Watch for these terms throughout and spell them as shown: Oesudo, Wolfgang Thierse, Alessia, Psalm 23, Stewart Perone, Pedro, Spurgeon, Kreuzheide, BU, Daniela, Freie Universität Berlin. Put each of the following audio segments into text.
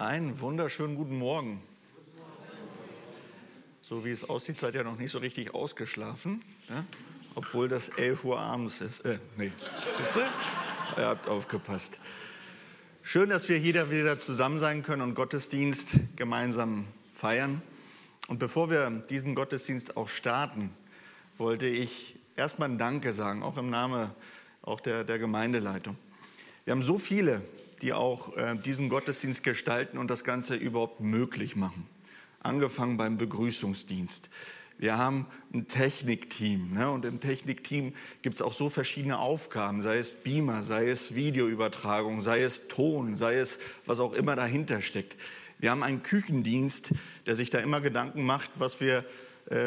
Einen wunderschönen guten Morgen. So wie es aussieht, seid ihr noch nicht so richtig ausgeschlafen, ne? Obwohl das 11 Uhr abends ist. Ihr habt aufgepasst. Schön, dass wir hier wieder zusammen sein können und Gottesdienst gemeinsam feiern. Und bevor wir diesen Gottesdienst auch starten, wollte ich erstmal ein Danke sagen, auch im Namen auch der Gemeindeleitung. Wir haben so viele, die auch diesen Gottesdienst gestalten und das Ganze überhaupt möglich machen. Angefangen beim Begrüßungsdienst. Wir haben ein Technikteam, ne? Und im Technikteam gibt es auch so verschiedene Aufgaben, sei es Beamer, sei es Videoübertragung, sei es Ton, sei es was auch immer dahinter steckt. Wir haben einen Küchendienst, der sich da immer Gedanken macht, was wir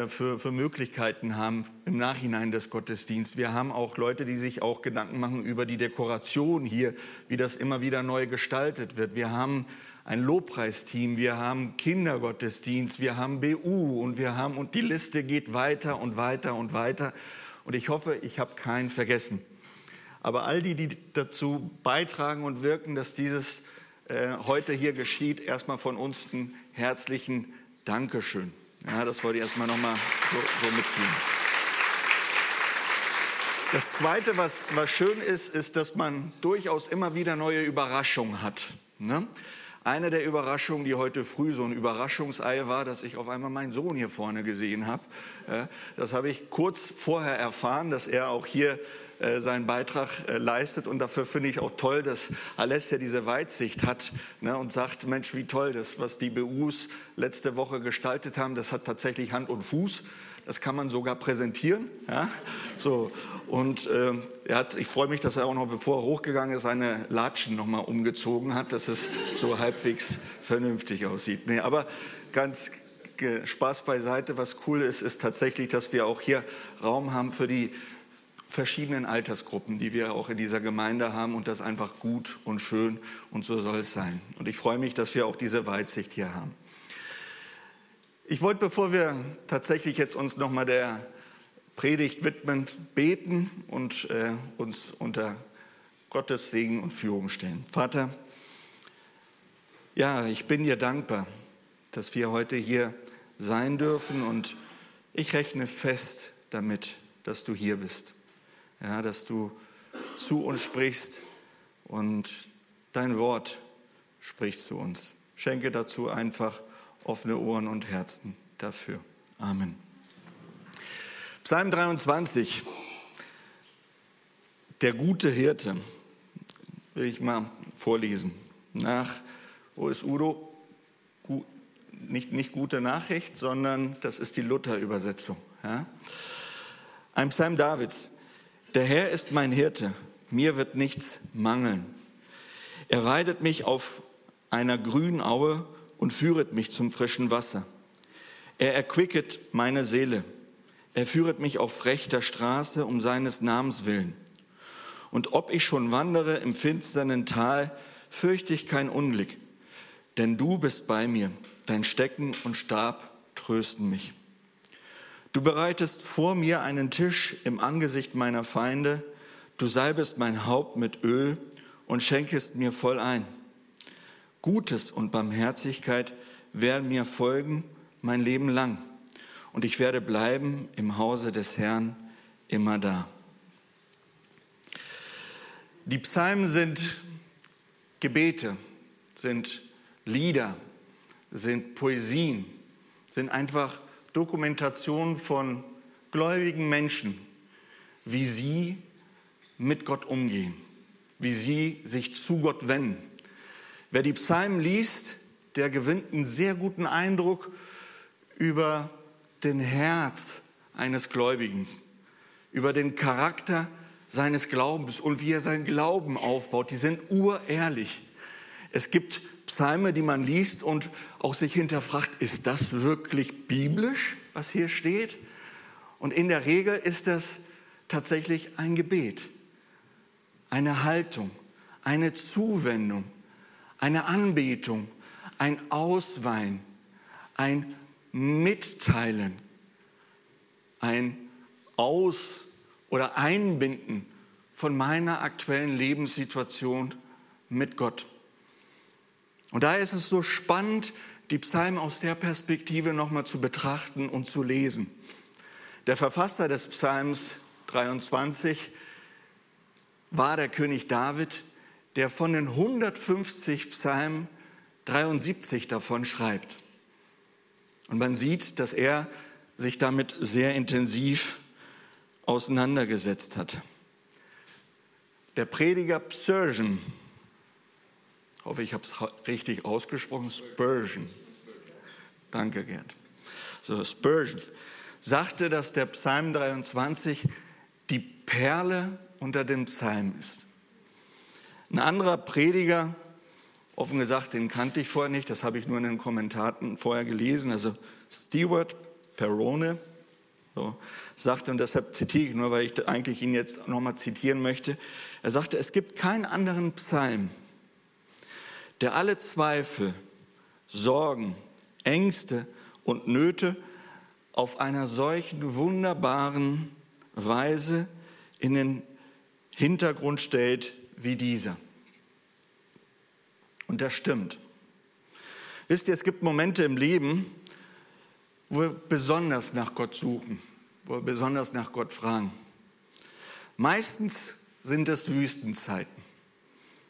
für Möglichkeiten haben im Nachhinein des Gottesdienstes. Wir haben auch Leute, die sich auch Gedanken machen über die Dekoration hier, wie das immer wieder neu gestaltet wird. Wir haben ein Lobpreisteam, wir haben Kindergottesdienst, wir haben BU und die Liste geht weiter und weiter und weiter. Und ich hoffe, ich habe keinen vergessen. Aber all die, die dazu beitragen und wirken, dass dieses heute hier geschieht, erstmal von uns einen herzlichen Dankeschön. Ja, das wollte ich erstmal nochmal so mitnehmen. Das Zweite, was schön ist, ist, dass man durchaus immer wieder neue Überraschungen hat, ne? Eine der Überraschungen, die heute früh so ein Überraschungsei war, dass ich auf einmal meinen Sohn hier vorne gesehen habe. Das habe ich kurz vorher erfahren, dass er auch hier seinen Beitrag leistet. Und dafür finde ich auch toll, dass Alessia diese Weitsicht hat, ne, und sagt, Mensch, wie toll das, was die BUs letzte Woche gestaltet haben, das hat tatsächlich Hand und Fuß. Das kann man sogar präsentieren. Ja? So. Und ich freue mich, dass er auch noch, bevor er hochgegangen ist, seine Latschen noch mal umgezogen hat, dass es so halbwegs vernünftig aussieht. Nee, aber ganz Spaß beiseite, was cool ist, ist tatsächlich, dass wir auch hier Raum haben für die verschiedenen Altersgruppen, die wir auch in dieser Gemeinde haben, und das einfach gut und schön, und so soll es sein. Und ich freue mich, dass wir auch diese Weitsicht hier haben. Ich wollte, bevor wir tatsächlich jetzt uns nochmal der Predigt widmen, beten und uns unter Gottes Segen und Führung stellen. Vater, ja, ich bin dir dankbar, dass wir heute hier sein dürfen, und ich rechne fest damit, dass du hier bist. Ja, dass du zu uns sprichst und dein Wort spricht zu uns. Schenke dazu einfach offene Ohren und Herzen dafür. Amen. Psalm 23, der gute Hirte, will ich mal vorlesen. Nach Oesudo, nicht gute Nachricht, sondern das ist die Luther-Übersetzung. Ja? Ein Psalm Davids. Der Herr ist mein Hirte, mir wird nichts mangeln. Er weidet mich auf einer grünen Aue und führet mich zum frischen Wasser. Er erquicket meine Seele. Er führet mich auf rechter Straße um seines Namens willen. Und ob ich schon wandere im finsteren Tal, fürchte ich kein Unglück. Denn du bist bei mir, dein Stecken und Stab trösten mich. Du bereitest vor mir einen Tisch im Angesicht meiner Feinde. Du salbest mein Haupt mit Öl und schenkest mir voll ein. Gutes und Barmherzigkeit werden mir folgen mein Leben lang, und ich werde bleiben im Hause des Herrn immer da. Die Psalmen sind Gebete, sind Lieder, sind Poesien, sind einfach Dokumentationen von gläubigen Menschen, wie sie mit Gott umgehen, wie sie sich zu Gott wenden. Wer die Psalmen liest, der gewinnt einen sehr guten Eindruck über den Herz eines Gläubigen, über den Charakter seines Glaubens und wie er seinen Glauben aufbaut. Die sind urehrlich. Es gibt Psalme, die man liest und auch sich hinterfragt, ist das wirklich biblisch, was hier steht? Und in der Regel ist das tatsächlich ein Gebet, eine Haltung, eine Zuwendung, eine Anbetung, ein Ausweihen, ein Mitteilen, ein Aus- oder Einbinden von meiner aktuellen Lebenssituation mit Gott. Und daher ist es so spannend, die Psalmen aus der Perspektive nochmal zu betrachten und zu lesen. Der Verfasser des Psalms 23 war der König David, der von den 150 Psalmen 73 davon schreibt. Und man sieht, dass er sich damit sehr intensiv auseinandergesetzt hat. Der Prediger Spurgeon, hoffe ich habe es richtig ausgesprochen, Spurgeon, danke Gerd, so Spurgeon, sagte, dass der Psalm 23 die Perle unter dem Psalm ist. Ein anderer Prediger, offen gesagt, den kannte ich vorher nicht, das habe ich nur in den Kommentaren vorher gelesen, also Stewart Perone, so, sagte, und deshalb zitiere ich nur, weil ich eigentlich ihn jetzt nochmal zitieren möchte, er sagte, es gibt keinen anderen Psalm, der alle Zweifel, Sorgen, Ängste und Nöte auf einer solchen wunderbaren Weise in den Hintergrund stellt wie dieser. Und das stimmt. Wisst ihr, es gibt Momente im Leben, wo wir besonders nach Gott suchen, wo wir besonders nach Gott fragen. Meistens sind es Wüstenzeiten.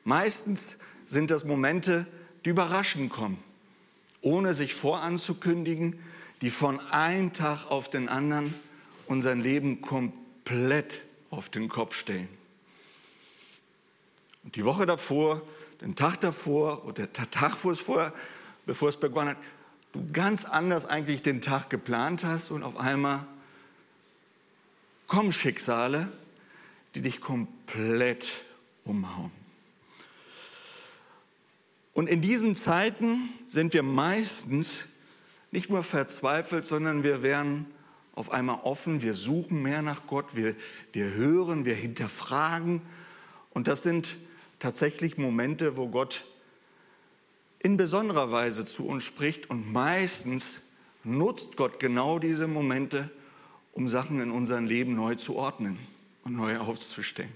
Meistens sind das Momente, die überraschend kommen, ohne sich voranzukündigen, die von einem Tag auf den anderen unser Leben komplett auf den Kopf stellen. Und die Woche davor, den Tag davor oder der Tag vorher, bevor es begonnen hat, du ganz anders eigentlich den Tag geplant hast und auf einmal kommen Schicksale, die dich komplett umhauen. Und in diesen Zeiten sind wir meistens nicht nur verzweifelt, sondern wir werden auf einmal offen, wir suchen mehr nach Gott, wir hören, wir hinterfragen. Und das sind tatsächlich Momente, wo Gott in besonderer Weise zu uns spricht. Und meistens nutzt Gott genau diese Momente, um Sachen in unserem Leben neu zu ordnen und neu aufzustellen.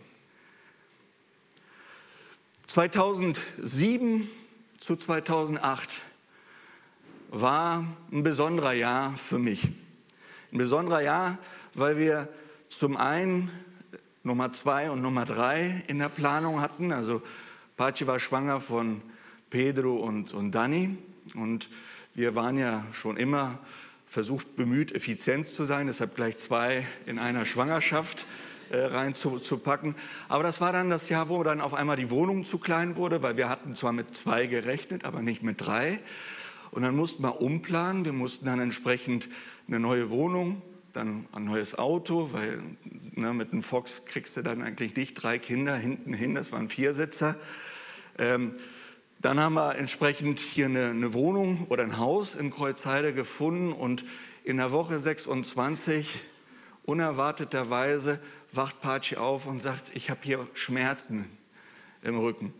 2007 zu 2008 war ein besonderer Jahr für mich. Ein besonderer Jahr, weil wir zum einen Nummer 2 und Nummer 3 in der Planung hatten. Also Pachi war schwanger von Pedro und Dani. Und wir waren ja schon immer bemüht, effizient zu sein. Deshalb gleich 2 in einer Schwangerschaft reinzupacken. Aber das war dann das Jahr, wo dann auf einmal die Wohnung zu klein wurde, weil wir hatten zwar mit 2 gerechnet, aber nicht mit 3. Und dann mussten wir umplanen. Wir mussten dann entsprechend eine neue Wohnung, dann ein neues Auto, weil mit einem Fox kriegst du dann eigentlich nicht 3 Kinder hinten hin. Das waren 4-Sitzer. Dann haben wir entsprechend hier eine Wohnung oder ein Haus in Kreuzheide gefunden. Und in der Woche 26, unerwarteterweise, wacht Pachi auf und sagt, ich habe hier Schmerzen im Rücken.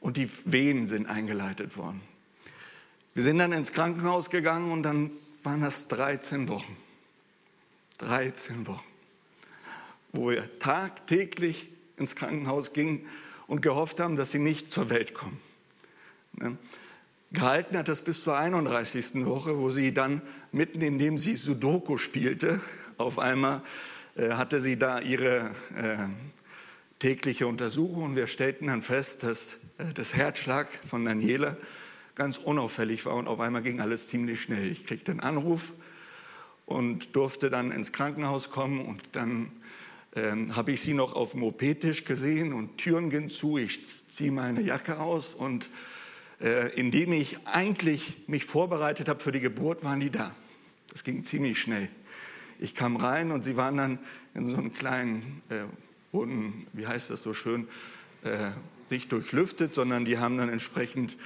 Und die Wehen sind eingeleitet worden. Wir sind dann ins Krankenhaus gegangen und dann waren das 13 Wochen. 13 Wochen, wo wir tagtäglich ins Krankenhaus gingen und gehofft haben, dass sie nicht zur Welt kommen. Gehalten hat das bis zur 31. Woche, wo sie dann mitten indem sie Sudoku spielte, auf einmal hatte sie da ihre tägliche Untersuchung und wir stellten dann fest, dass das Herzschlag von Daniela ganz unauffällig war und auf einmal ging alles ziemlich schnell. Ich kriegte einen Anruf und durfte dann ins Krankenhaus kommen und dann habe ich sie noch auf dem OP-Tisch gesehen und Türen gehen zu, ich ziehe meine Jacke aus und indem ich eigentlich mich vorbereitet habe für die Geburt, waren die da. Das ging ziemlich schnell. Ich kam rein und sie waren dann in so einem kleinen, wie heißt das so schön, nicht durchlüftet, sondern die haben dann entsprechend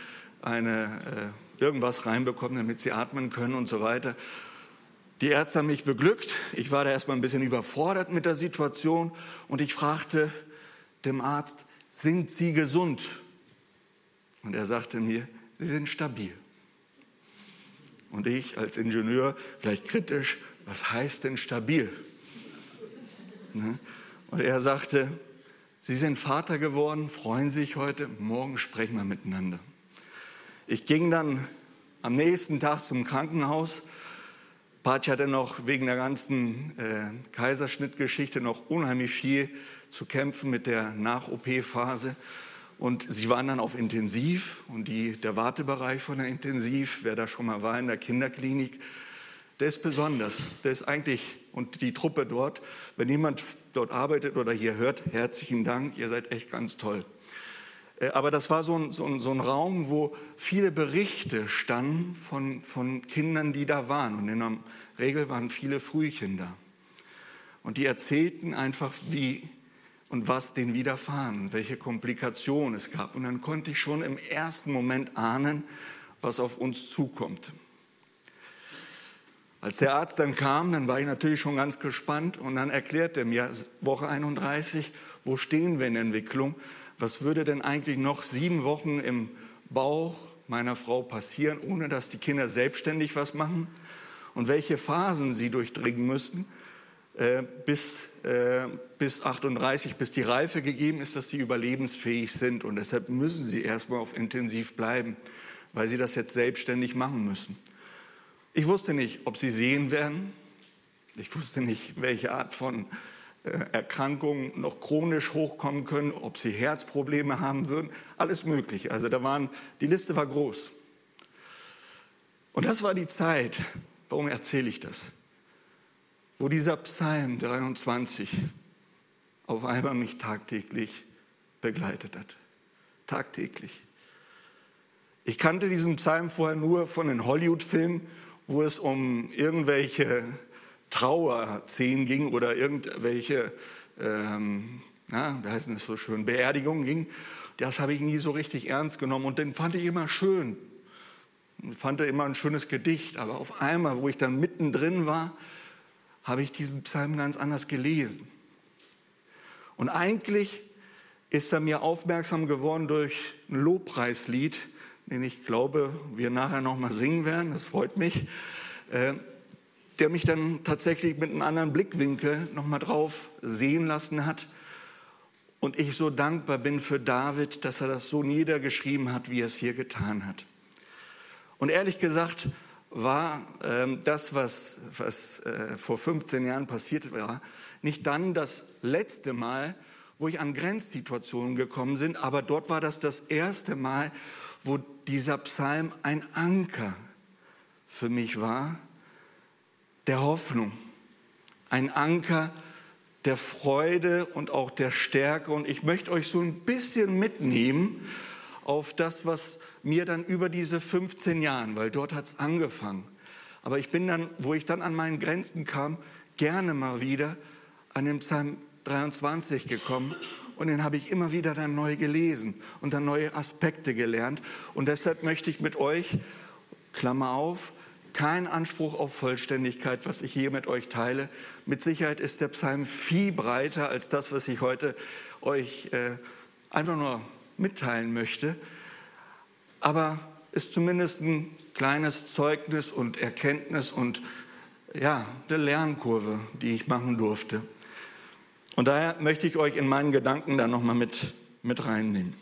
irgendwas reinbekommen, damit sie atmen können und so weiter. Die Ärzte haben mich beglückt. Ich war da erstmal ein bisschen überfordert mit der Situation und ich fragte dem Arzt, sind Sie gesund? Und er sagte mir, Sie sind stabil. Und ich als Ingenieur gleich kritisch, was heißt denn stabil? Und er sagte, Sie sind Vater geworden, freuen sich heute, morgen sprechen wir miteinander. Ich ging dann am nächsten Tag zum Krankenhaus. Pachi hatte noch wegen der ganzen Kaiserschnittgeschichte noch unheimlich viel zu kämpfen mit der Nach-OP-Phase. Und sie waren dann auf Intensiv und der Wartebereich von der Intensiv, wer da schon mal war in der Kinderklinik, der ist besonders, der ist eigentlich, und die Truppe dort, wenn jemand dort arbeitet oder hier hört, herzlichen Dank, ihr seid echt ganz toll. Aber das war so ein Raum, wo viele Berichte standen von Kindern, die da waren. Und in der Regel waren viele Frühchen da. Und die erzählten einfach, wie und was denen widerfahren, welche Komplikationen es gab. Und dann konnte ich schon im ersten Moment ahnen, was auf uns zukommt. Als der Arzt dann kam, dann war ich natürlich schon ganz gespannt. Und dann erklärte er mir, Woche 31, wo stehen wir in der Entwicklung? Was würde denn eigentlich noch 7 Wochen im Bauch meiner Frau passieren, ohne dass die Kinder selbstständig was machen? Und welche Phasen sie durchdringen müssten, bis 38, bis die Reife gegeben ist, dass sie überlebensfähig sind. Und deshalb müssen sie erstmal auf Intensiv bleiben, weil sie das jetzt selbstständig machen müssen. Ich wusste nicht, ob sie sehen werden. Ich wusste nicht, welche Art von Erkrankungen noch chronisch hochkommen können, ob sie Herzprobleme haben würden, alles möglich. Also die Liste war groß. Und das war die Zeit, warum erzähle ich das? Wo dieser Psalm 23 auf einmal mich tagtäglich begleitet hat. Tagtäglich. Ich kannte diesen Psalm vorher nur von den Hollywood-Filmen, wo es um irgendwelche Trauerszenen ging oder irgendwelche, wie heißt das so schön, Beerdigungen ging. Das habe ich nie so richtig ernst genommen und den fand ich immer schön. Ich fand immer ein schönes Gedicht, aber auf einmal, wo ich dann mittendrin war, habe ich diesen Psalm ganz anders gelesen. Und eigentlich ist er mir aufmerksam geworden durch ein Lobpreislied, den ich glaube, wir nachher nochmal singen werden, das freut mich, der mich dann tatsächlich mit einem anderen Blickwinkel noch mal drauf sehen lassen hat. Und ich so dankbar bin für David, dass er das so niedergeschrieben hat, wie er es hier getan hat. Und ehrlich gesagt war das, was vor 15 Jahren passiert war, nicht dann das letzte Mal, wo ich an Grenzsituationen gekommen bin, aber dort war das erste Mal, wo dieser Psalm ein Anker für mich war, der Hoffnung, ein Anker der Freude und auch der Stärke. Und ich möchte euch so ein bisschen mitnehmen auf das, was mir dann über diese 15 Jahren, weil dort hat es angefangen. Aber ich bin dann, wo ich dann an meinen Grenzen kam, gerne mal wieder an den Psalm 23 gekommen. Und den habe ich immer wieder dann neu gelesen und dann neue Aspekte gelernt. Und deshalb möchte ich mit euch, Klammer auf, kein Anspruch auf Vollständigkeit, was ich hier mit euch teile. Mit Sicherheit ist der Psalm viel breiter als das, was ich heute euch einfach nur mitteilen möchte. Aber ist zumindest ein kleines Zeugnis und Erkenntnis und ja, eine Lernkurve, die ich machen durfte. Und daher möchte ich euch in meinen Gedanken da nochmal mit reinnehmen.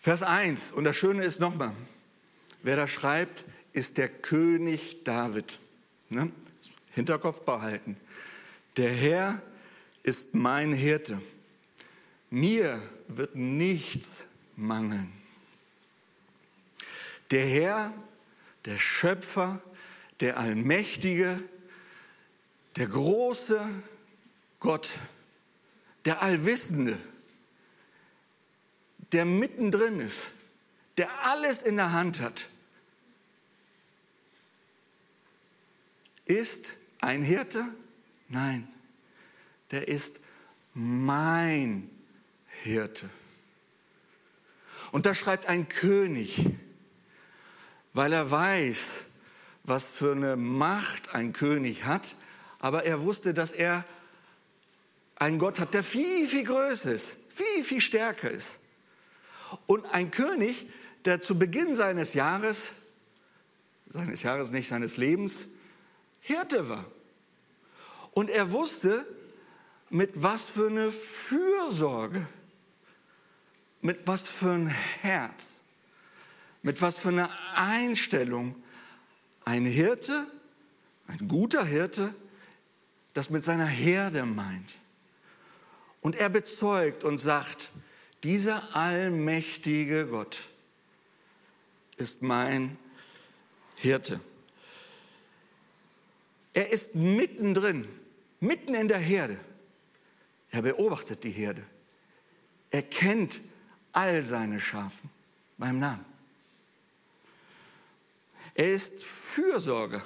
Vers 1, und das Schöne ist nochmal, wer da schreibt, ist der König David. Ne? Hinterkopf behalten. Der Herr ist mein Hirte. Mir wird nichts mangeln. Der Herr, der Schöpfer, der Allmächtige, der große Gott, der Allwissende, der mittendrin ist, der alles in der Hand hat, ist ein Hirte? Nein, der ist mein Hirte. Und da schreibt ein König, weil er weiß, was für eine Macht ein König hat, aber er wusste, dass er einen Gott hat, der viel, viel größer ist, viel, viel stärker ist. Und ein König, der zu Beginn seines Lebens, Hirte war. Und er wusste, mit was für eine Fürsorge, mit was für ein Herz, Mit was für einer Einstellung ein Hirte, ein guter Hirte, das mit seiner Herde meint. Und er bezeugt und sagt, dieser allmächtige Gott ist mein Hirte. Er ist mittendrin, mitten in der Herde. Er beobachtet die Herde. Er kennt all seine Schafe beim Namen. Er ist Fürsorger.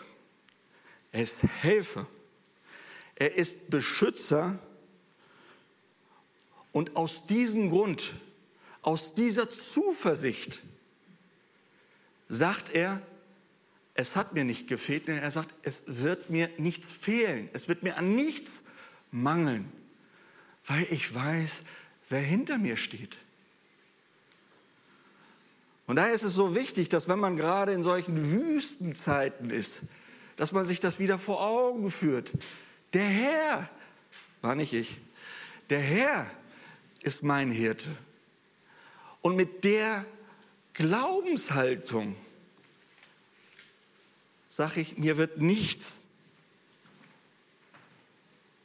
Er ist Helfer. Er ist Beschützer. Und aus diesem Grund, aus dieser Zuversicht, sagt er, es hat mir nicht gefehlt, denn er sagt, es wird mir nichts fehlen, es wird mir an nichts mangeln, weil ich weiß, wer hinter mir steht. Und daher ist es so wichtig, dass wenn man gerade in solchen Wüstenzeiten ist, dass man sich das wieder vor Augen führt. Der Herr, war nicht ich, der Herr ist mein Hirte. Und mit der Glaubenshaltung sage ich, mir wird nichts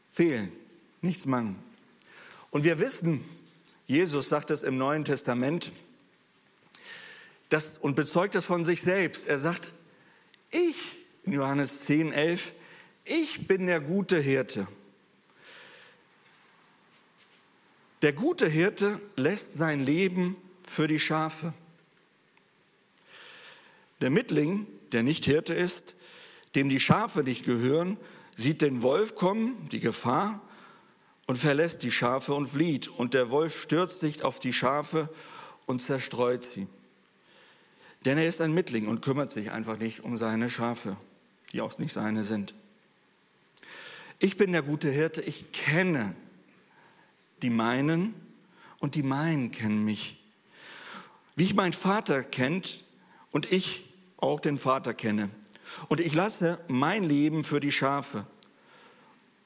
fehlen, nichts mangeln. Und wir wissen, Jesus sagt das im Neuen Testament und bezeugt das von sich selbst. Er sagt, ich, in Johannes 10, 11, ich bin der gute Hirte. Der gute Hirte lässt sein Leben für die Schafe. Der Mittling, der nicht Hirte ist, dem die Schafe nicht gehören, sieht den Wolf kommen, die Gefahr, und verlässt die Schafe und flieht. Und der Wolf stürzt sich auf die Schafe und zerstreut sie. Denn er ist ein Mittling und kümmert sich einfach nicht um seine Schafe, die auch nicht seine sind. Ich bin der gute Hirte, ich kenne die meinen und die meinen kennen mich. Wie ich meinen Vater kennt und ich auch den Vater kenne. Und ich lasse mein Leben für die Schafe.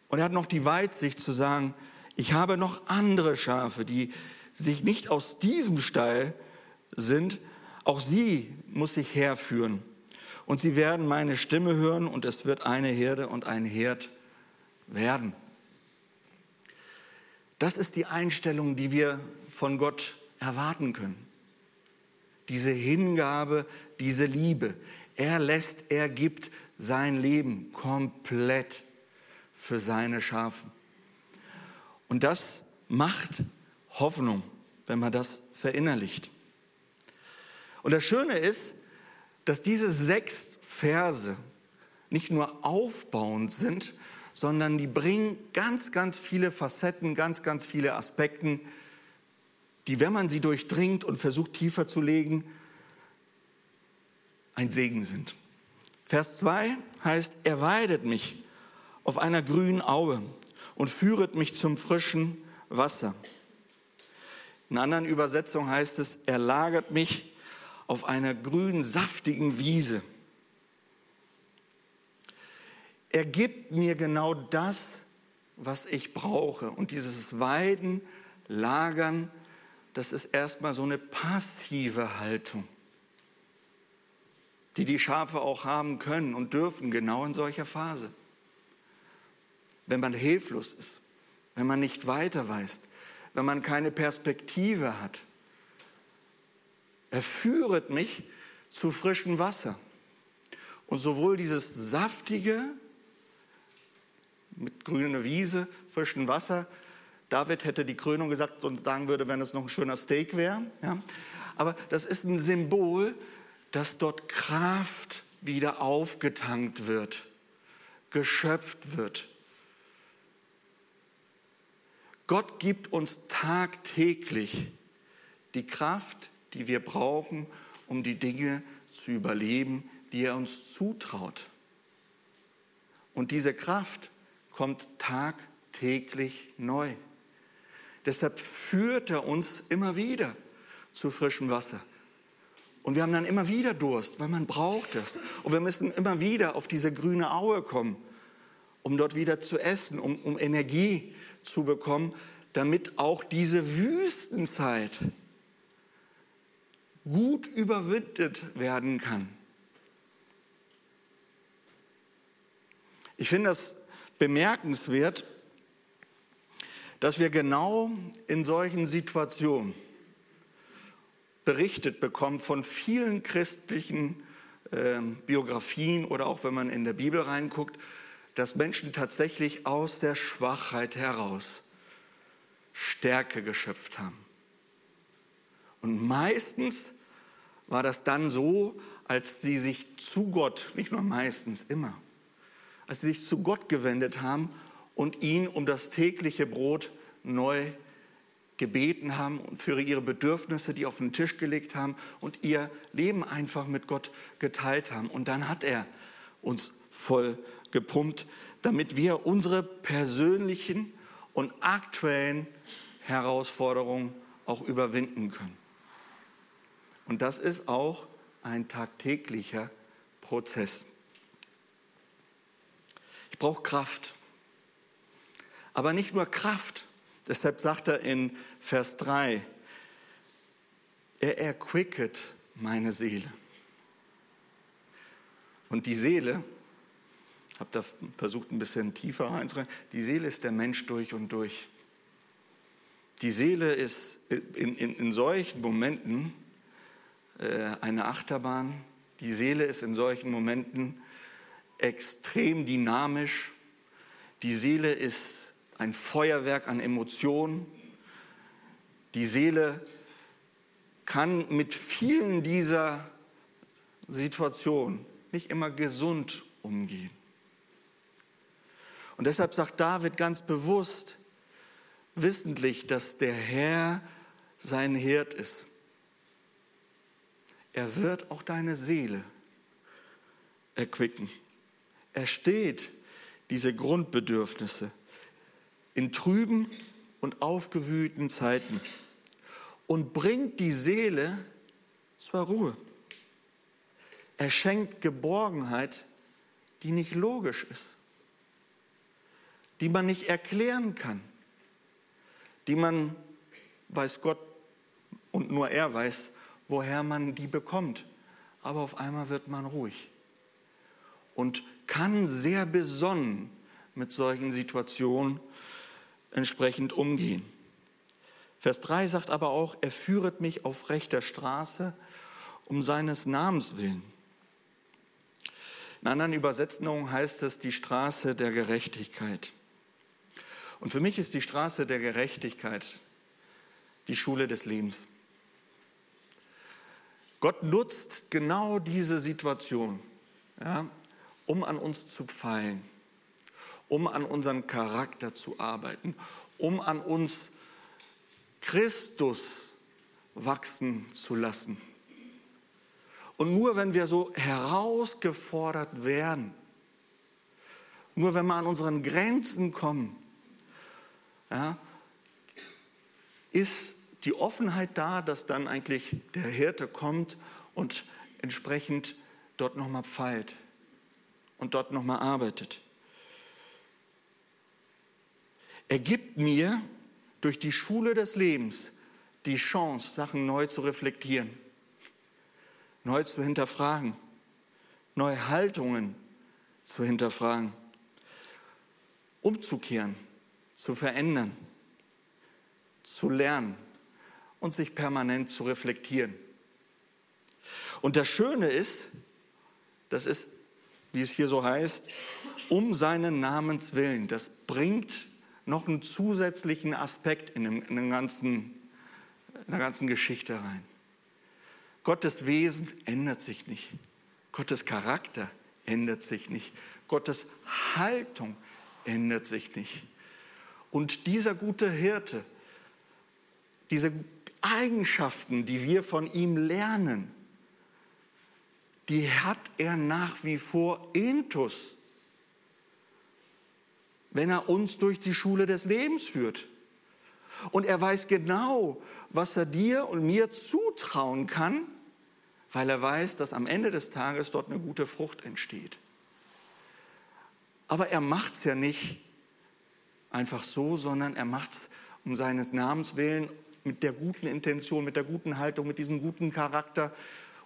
Und er hat noch die Weitsicht zu sagen, ich habe noch andere Schafe, die sich nicht aus diesem Stall sind. Auch sie muss ich herführen. Und sie werden meine Stimme hören und es wird eine Herde und ein Herd werden. Das ist die Einstellung, die wir von Gott erwarten können. Diese Hingabe, diese Liebe. Er lässt, er gibt sein Leben komplett für seine Schafe. Und das macht Hoffnung, wenn man das verinnerlicht. Und das Schöne ist, dass diese 6 Verse nicht nur aufbauend sind, sondern die bringen ganz, ganz viele Facetten, ganz, ganz viele Aspekte, die, wenn man sie durchdringt und versucht tiefer zu legen, ein Segen sind. Vers 2 heißt, er weidet mich auf einer grünen Aue und führet mich zum frischen Wasser. In anderen Übersetzungen heißt es, er lagert mich auf einer grünen, saftigen Wiese. Er gibt mir genau das, was ich brauche. Und dieses Weiden, Lagern, das ist erstmal so eine passive Haltung, die die Schafe auch haben können und dürfen, genau in solcher Phase. Wenn man hilflos ist, wenn man nicht weiter weiß, wenn man keine Perspektive hat. Er führet mich zu frischem Wasser. Und sowohl dieses saftige, mit grüner Wiese, frischem Wasser, David hätte die Krönung gesagt und sagen würde, wenn es noch ein schöner Steak wäre. Ja. Aber das ist ein Symbol, dass dort Kraft wieder aufgetankt wird, geschöpft wird. Gott gibt uns tagtäglich die Kraft, die wir brauchen, um die Dinge zu überleben, die er uns zutraut. Und diese Kraft kommt tagtäglich neu. Deshalb führt er uns immer wieder zu frischem Wasser. Und wir haben dann immer wieder Durst, weil man braucht es. Und wir müssen immer wieder auf diese grüne Aue kommen, um dort wieder zu essen, um Energie zu bekommen, damit auch diese Wüstenzeit gut überwindet werden kann. Ich finde das bemerkenswert, dass wir genau in solchen Situationen berichtet bekommen von vielen christlichen Biografien oder auch wenn man in der Bibel reinguckt, dass Menschen tatsächlich aus der Schwachheit heraus Stärke geschöpft haben. Und meistens war das dann so, als sie sich zu Gott, nicht nur meistens, immer, als sie sich zu Gott gewendet haben und ihn um das tägliche Brot neu gebeten haben und für ihre Bedürfnisse, die auf den Tisch gelegt haben und ihr Leben einfach mit Gott geteilt haben. Und dann hat er uns voll gepumpt, damit wir unsere persönlichen und aktuellen Herausforderungen auch überwinden können. Und das ist auch ein tagtäglicher Prozess. Ich brauche Kraft. Aber nicht nur Kraft. Deshalb sagt er in Vers 3, er erquicket meine Seele. Und die Seele, ich habe da versucht ein bisschen tiefer reinzurennen, die Seele ist der Mensch durch und durch. Die Seele ist in solchen Momenten eine Achterbahn. Die Seele ist in solchen Momenten extrem dynamisch. Die Seele ist ein Feuerwerk an Emotionen. Die Seele kann mit vielen dieser Situationen nicht immer gesund umgehen. Und deshalb sagt David ganz bewusst, wissentlich, dass der Herr sein Hirt ist. Er wird auch deine Seele erquicken. Er steht diese Grundbedürfnisse in trüben und aufgewühlten Zeiten und bringt die Seele zur Ruhe. Er schenkt Geborgenheit, die nicht logisch ist, die man nicht erklären kann, die man, weiß Gott und nur er weiß, woher man die bekommt. Aber auf einmal wird man ruhig und kann sehr besonnen mit solchen Situationen entsprechend umgehen. Vers 3 sagt aber auch, er führet mich auf rechter Straße um seines Namens willen. In anderen Übersetzungen heißt es die Straße der Gerechtigkeit. Und für mich ist die Straße der Gerechtigkeit die Schule des Lebens. Gott nutzt genau diese Situation, ja, um an uns zu pfeilen, um an unseren Charakter zu arbeiten, um an uns Christus wachsen zu lassen. Und nur wenn wir so herausgefordert werden, nur wenn wir an unseren Grenzen kommen, ja, ist die Offenheit da, dass dann eigentlich der Hirte kommt und entsprechend dort nochmal pfeilt und dort nochmal arbeitet. Er gibt mir durch die Schule des Lebens die Chance, Sachen neu zu reflektieren, neu zu hinterfragen, neue Haltungen zu hinterfragen, umzukehren, zu verändern, zu lernen und sich permanent zu reflektieren. Und das Schöne ist, das ist, wie es hier so heißt, um seinen Namens willen. Das bringt noch einen zusätzlichen Aspekt in der ganzen Geschichte rein. Gottes Wesen ändert sich nicht. Gottes Charakter ändert sich nicht. Gottes Haltung ändert sich nicht. Und dieser gute Hirte, diese Eigenschaften, die wir von ihm lernen, die hat er nach wie vor intus, wenn er uns durch die Schule des Lebens führt. Und er weiß genau, was er dir und mir zutrauen kann, weil er weiß, dass am Ende des Tages dort eine gute Frucht entsteht. Aber er macht es ja nicht einfach so, sondern er macht es um seines Namens willen mit der guten Intention, mit der guten Haltung, mit diesem guten Charakter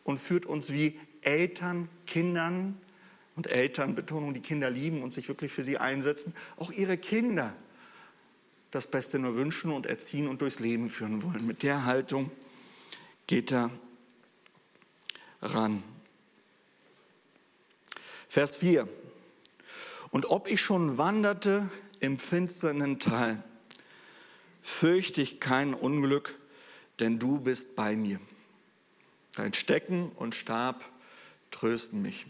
und führt uns wie Eltern, Kindern und Eltern, Betonung, die Kinder lieben und sich wirklich für sie einsetzen, auch ihre Kinder das Beste nur wünschen und erziehen und durchs Leben führen wollen. Mit der Haltung geht er ran. Vers 4. Und ob ich schon wanderte im finsteren Tal, fürchte ich kein Unglück, denn du bist bei mir. Dein Stecken und Stab trösten mich.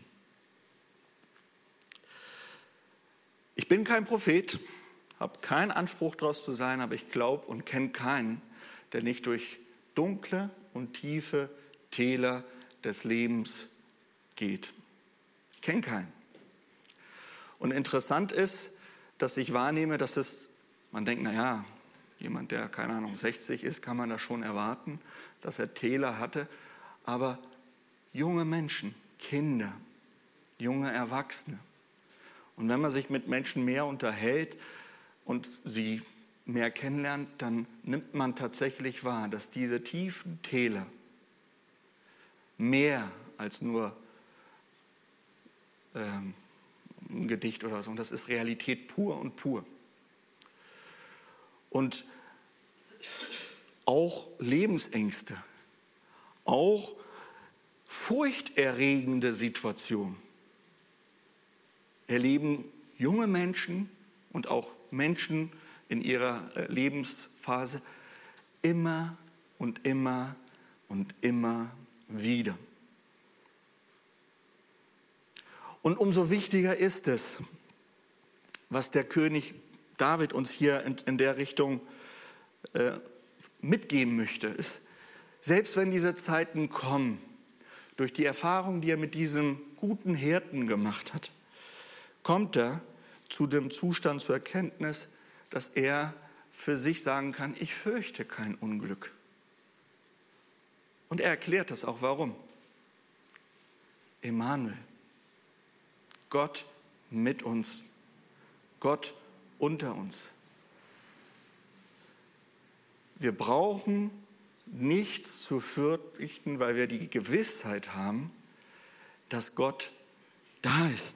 Ich bin kein Prophet, habe keinen Anspruch daraus zu sein, aber ich glaube und kenne keinen, der nicht durch dunkle und tiefe Täler des Lebens geht. Ich kenne keinen. Und interessant ist, dass ich wahrnehme, dass es, man denkt, naja, jemand, der, keine Ahnung, 60 ist, kann man das schon erwarten, dass er Täler hatte. Aber junge Menschen, Kinder, junge Erwachsene. Und wenn man sich mit Menschen mehr unterhält und sie mehr kennenlernt, dann nimmt man tatsächlich wahr, dass diese tiefen Täler mehr als nur ein Gedicht oder so. Und das ist Realität pur und pur. Und auch Lebensängste, auch furchterregende Situationen erleben junge Menschen und auch Menschen in ihrer Lebensphase immer und immer und immer wieder. Und umso wichtiger ist es, was der König David uns hier in der Richtung mitgeben möchte, ist, selbst wenn diese Zeiten kommen, durch die Erfahrung, die er mit diesem guten Hirten gemacht hat, kommt er zu dem Zustand, zur Erkenntnis, dass er für sich sagen kann, ich fürchte kein Unglück. Und er erklärt das auch, warum. Emmanuel, Gott mit uns, Gott unter uns. Wir brauchen nichts zu fürchten, weil wir die Gewissheit haben, dass Gott da ist.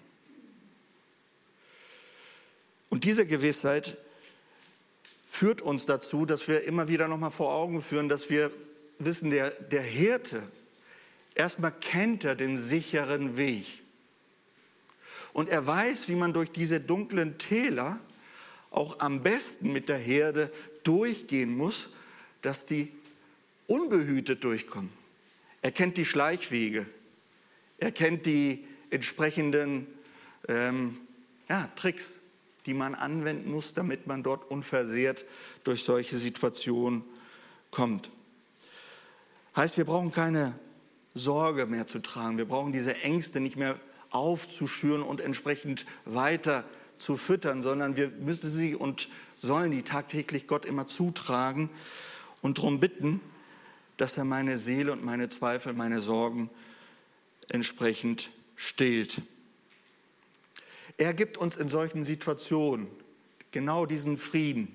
Und diese Gewissheit führt uns dazu, dass wir immer wieder nochmal vor Augen führen, dass wir wissen, der Hirte, erstmal kennt er den sicheren Weg. Und er weiß, wie man durch diese dunklen Täler auch am besten mit der Herde durchgehen muss, dass die unbehütet durchkommen. Er kennt die Schleichwege, er kennt die entsprechenden Tricks, die man anwenden muss, damit man dort unversehrt durch solche Situationen kommt. Heißt, wir brauchen keine Sorge mehr zu tragen, wir brauchen diese Ängste nicht mehr aufzuschüren und entsprechend weiter zu füttern, sondern wir müssen sie und sollen die tagtäglich Gott immer zutragen und darum bitten, dass er meine Seele und meine Zweifel, meine Sorgen entsprechend stillt. Er gibt uns in solchen Situationen genau diesen Frieden,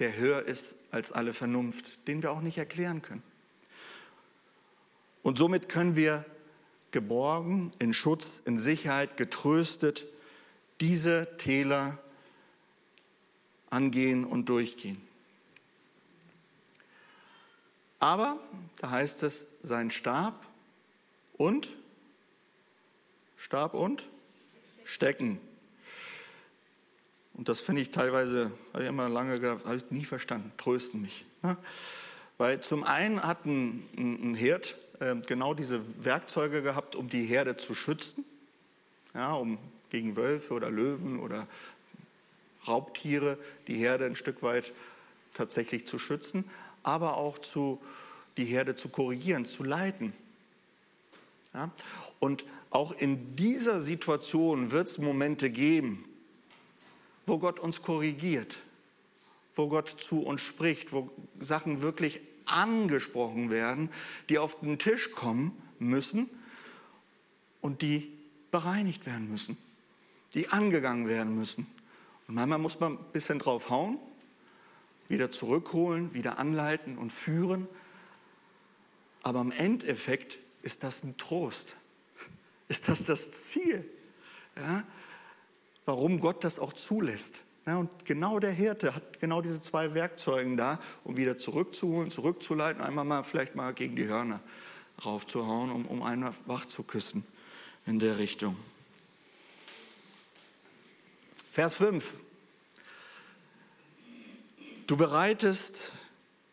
der höher ist als alle Vernunft, den wir auch nicht erklären können. Und somit können wir geborgen, in Schutz, in Sicherheit, getröstet diese Täler angehen und durchgehen. Aber, da heißt es, sein Stab und Stecken. Und das finde ich teilweise, habe ich immer lange gedacht, habe ich nie verstanden, trösten mich. Weil zum einen hat ein Hirt genau diese Werkzeuge gehabt, um die Herde zu schützen, ja, um gegen Wölfe oder Löwen oder Raubtiere die Herde ein Stück weit tatsächlich zu schützen, aber auch die Herde zu korrigieren, zu leiten. Ja? Und auch in dieser Situation wird es Momente geben, wo Gott uns korrigiert, wo Gott zu uns spricht, wo Sachen wirklich angesprochen werden, die auf den Tisch kommen müssen und die bereinigt werden müssen, die angegangen werden müssen. Und manchmal muss man ein bisschen drauf hauen wieder zurückholen, wieder anleiten und führen. Aber im Endeffekt ist das ein Trost. Ist das das Ziel? Ja? Warum Gott das auch zulässt. Ja, und genau der Hirte hat genau diese zwei Werkzeuge da, um wieder zurückzuholen, zurückzuleiten, einmal mal vielleicht mal gegen die Hörner raufzuhauen, um einen wach zu küssen in der Richtung. Vers 5. Du bereitest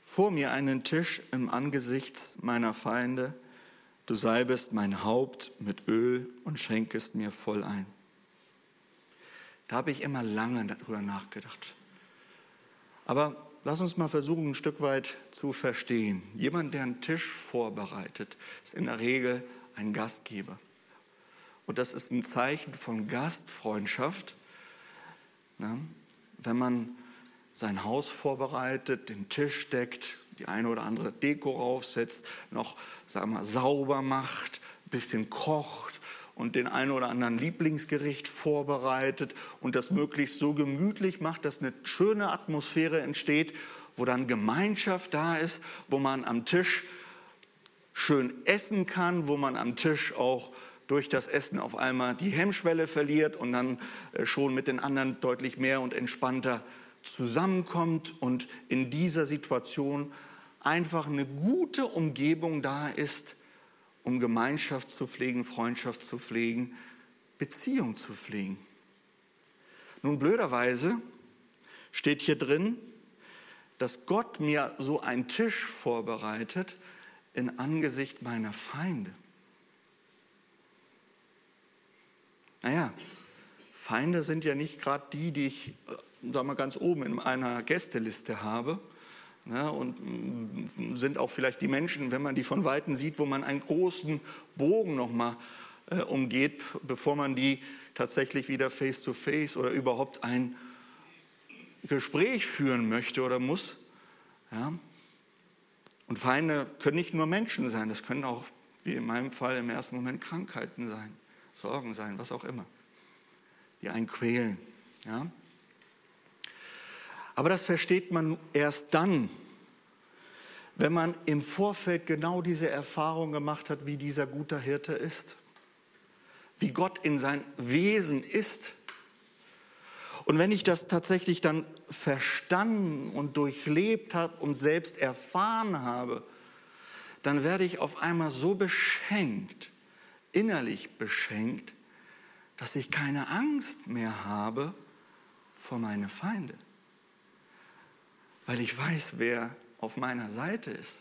vor mir einen Tisch im Angesicht meiner Feinde. Du salbest mein Haupt mit Öl und schenkest mir voll ein. Da habe ich immer lange darüber nachgedacht. Aber lass uns mal versuchen, ein Stück weit zu verstehen. Jemand, der einen Tisch vorbereitet, ist in der Regel ein Gastgeber. Und das ist ein Zeichen von Gastfreundschaft. Wenn man sein Haus vorbereitet, den Tisch deckt, die eine oder andere Deko raufsetzt, noch sauber macht, ein bisschen kocht, und den einen oder anderen Lieblingsgericht vorbereitet und das möglichst so gemütlich macht, dass eine schöne Atmosphäre entsteht, wo dann Gemeinschaft da ist, wo man am Tisch schön essen kann, wo man am Tisch auch durch das Essen auf einmal die Hemmschwelle verliert und dann schon mit den anderen deutlich mehr und entspannter zusammenkommt und in dieser Situation einfach eine gute Umgebung da ist, um Gemeinschaft zu pflegen, Freundschaft zu pflegen, Beziehung zu pflegen. Nun blöderweise steht hier drin, dass Gott mir so einen Tisch vorbereitet in Angesicht meiner Feinde. Naja, Feinde sind ja nicht gerade die, die ich ganz oben in einer Gästeliste habe. Ja, und sind auch vielleicht die Menschen, wenn man die von Weitem sieht, wo man einen großen Bogen nochmal umgeht, bevor man die tatsächlich wieder face-to-face oder überhaupt ein Gespräch führen möchte oder muss. Ja. Und Feinde können nicht nur Menschen sein, das können auch, wie in meinem Fall, im ersten Moment Krankheiten sein, Sorgen sein, was auch immer, die einen quälen. Ja. Aber das versteht man erst dann, wenn man im Vorfeld genau diese Erfahrung gemacht hat, wie dieser gute Hirte ist, wie Gott in sein Wesen ist. Und wenn ich das tatsächlich dann verstanden und durchlebt habe und selbst erfahren habe, dann werde ich auf einmal so beschenkt, innerlich beschenkt, dass ich keine Angst mehr habe vor meine Feinde. Weil ich weiß, wer auf meiner Seite ist.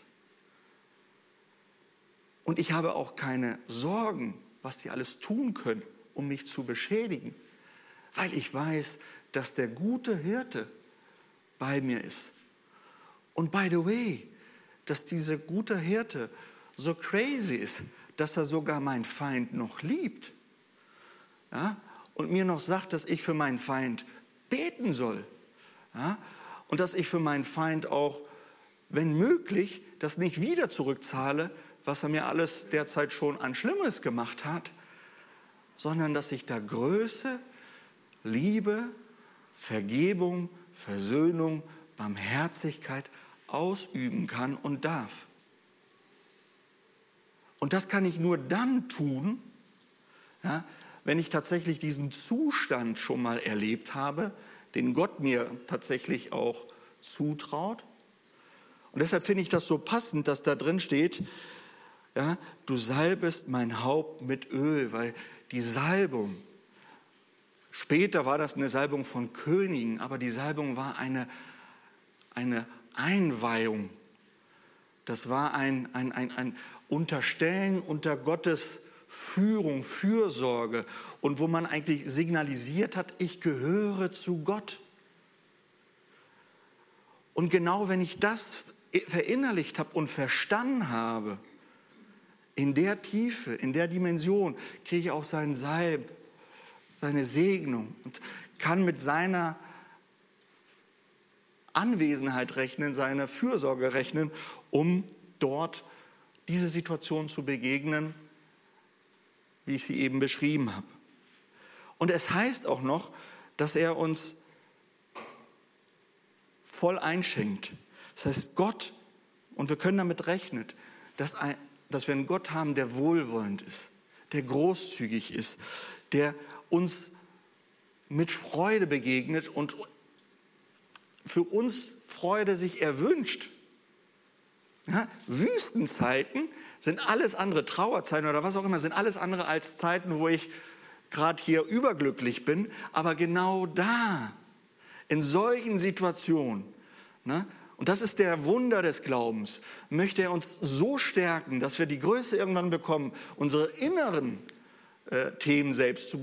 Und ich habe auch keine Sorgen, was die alles tun können, um mich zu beschädigen. Weil ich weiß, dass der gute Hirte bei mir ist. Und by the way, dass dieser gute Hirte so crazy ist, dass er sogar meinen Feind noch liebt. Ja? Und mir noch sagt, dass ich für meinen Feind beten soll. Ja? Und dass ich für meinen Feind auch, wenn möglich, das nicht wieder zurückzahle, was er mir alles derzeit schon an Schlimmes gemacht hat, sondern dass ich da Größe, Liebe, Vergebung, Versöhnung, Barmherzigkeit ausüben kann und darf. Und das kann ich nur dann tun, ja, wenn ich tatsächlich diesen Zustand schon mal erlebt habe, den Gott mir tatsächlich auch zutraut. Und deshalb finde ich das so passend, dass da drin steht, ja, du salbest mein Haupt mit Öl, weil die Salbung, später war das eine Salbung von Königen, aber die Salbung war eine Einweihung. Das war ein Unterstellen unter Gottes Führung, Fürsorge und wo man eigentlich signalisiert hat, ich gehöre zu Gott. Und genau wenn ich das verinnerlicht habe und verstanden habe, in der Tiefe, in der Dimension, kriege ich auch seinen Salb, seine Segnung und kann mit seiner Anwesenheit rechnen, seiner Fürsorge rechnen, um dort diese Situation zu begegnen, wie ich sie eben beschrieben habe. Und es heißt auch noch, dass er uns voll einschenkt. Das heißt, Gott, und wir können damit rechnen, dass wir einen Gott haben, der wohlwollend ist, der großzügig ist, der uns mit Freude begegnet und für uns Freude sich erwünscht. Ja, Wüstenzeiten sind alles andere, Trauerzeiten oder was auch immer, sind alles andere als Zeiten, wo ich gerade hier überglücklich bin. Aber genau da, in solchen Situationen, ne, und das ist der Wunder des Glaubens, möchte er uns so stärken, dass wir die Größe irgendwann bekommen, unsere inneren Themen selbst zu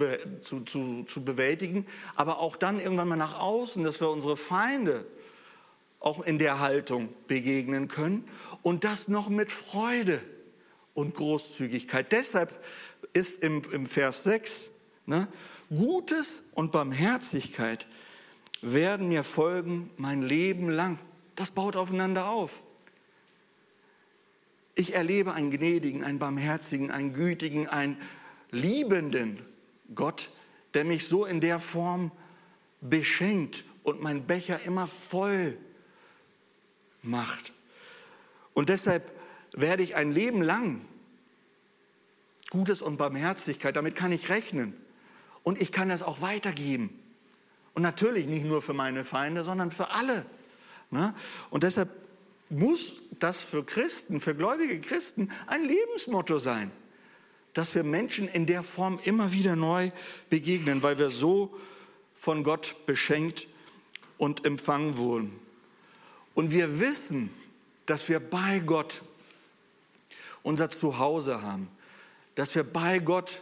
bewältigen, aber auch dann irgendwann mal nach außen, dass wir unsere Feinde auch in der Haltung begegnen können und das noch mit Freude und Großzügigkeit. Deshalb ist im Vers 6, ne, Gutes und Barmherzigkeit werden mir folgen mein Leben lang. Das baut aufeinander auf. Ich erlebe einen gnädigen, einen barmherzigen, einen gütigen, einen liebenden Gott, der mich so in der Form beschenkt und mein Becher immer voll macht. Und deshalb werde ich ein Leben lang Gutes und Barmherzigkeit, damit kann ich rechnen. Und ich kann das auch weitergeben. Und natürlich nicht nur für meine Feinde, sondern für alle. Und deshalb muss das für Christen, für gläubige Christen ein Lebensmotto sein, dass wir Menschen in der Form immer wieder neu begegnen, weil wir so von Gott beschenkt und empfangen wurden. Und wir wissen, dass wir bei Gott unser Zuhause haben, dass wir bei Gott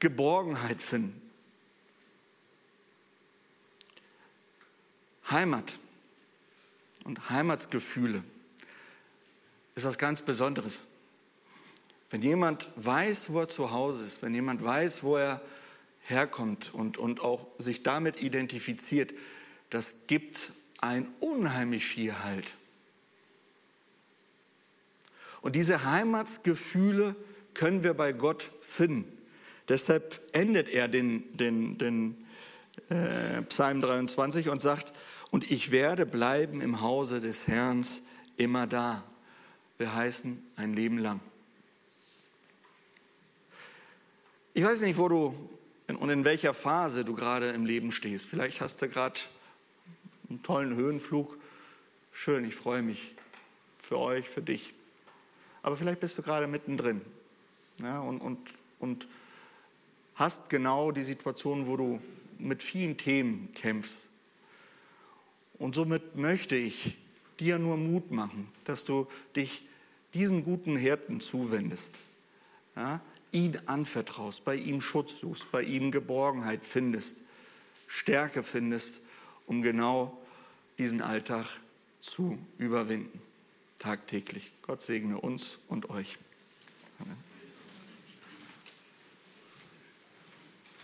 Geborgenheit finden. Heimat und Heimatsgefühle ist was ganz Besonderes. Wenn jemand weiß, wo er zu Hause ist, wenn jemand weiß, wo er herkommt und auch sich damit identifiziert, das gibt ein unheimlich viel Halt. Und diese Heimatsgefühle können wir bei Gott finden. Deshalb endet er den Psalm 23 und sagt, und ich werde bleiben im Hause des Herrn immer da. Wir heißen ein Leben lang. Ich weiß nicht, wo du und in welcher Phase du gerade im Leben stehst. Vielleicht hast du gerade einen tollen Höhenflug. Schön, ich freue mich für euch, für dich. Aber vielleicht bist du gerade mittendrin, ja, und hast genau die Situation, wo du mit vielen Themen kämpfst. Und somit möchte ich dir nur Mut machen, dass du dich diesem guten Hirten zuwendest, ja, ihn anvertraust, bei ihm Schutz suchst, bei ihm Geborgenheit findest, Stärke findest, um genau diesen Alltag zu überwinden, tagtäglich. Gott segne uns und euch. Amen.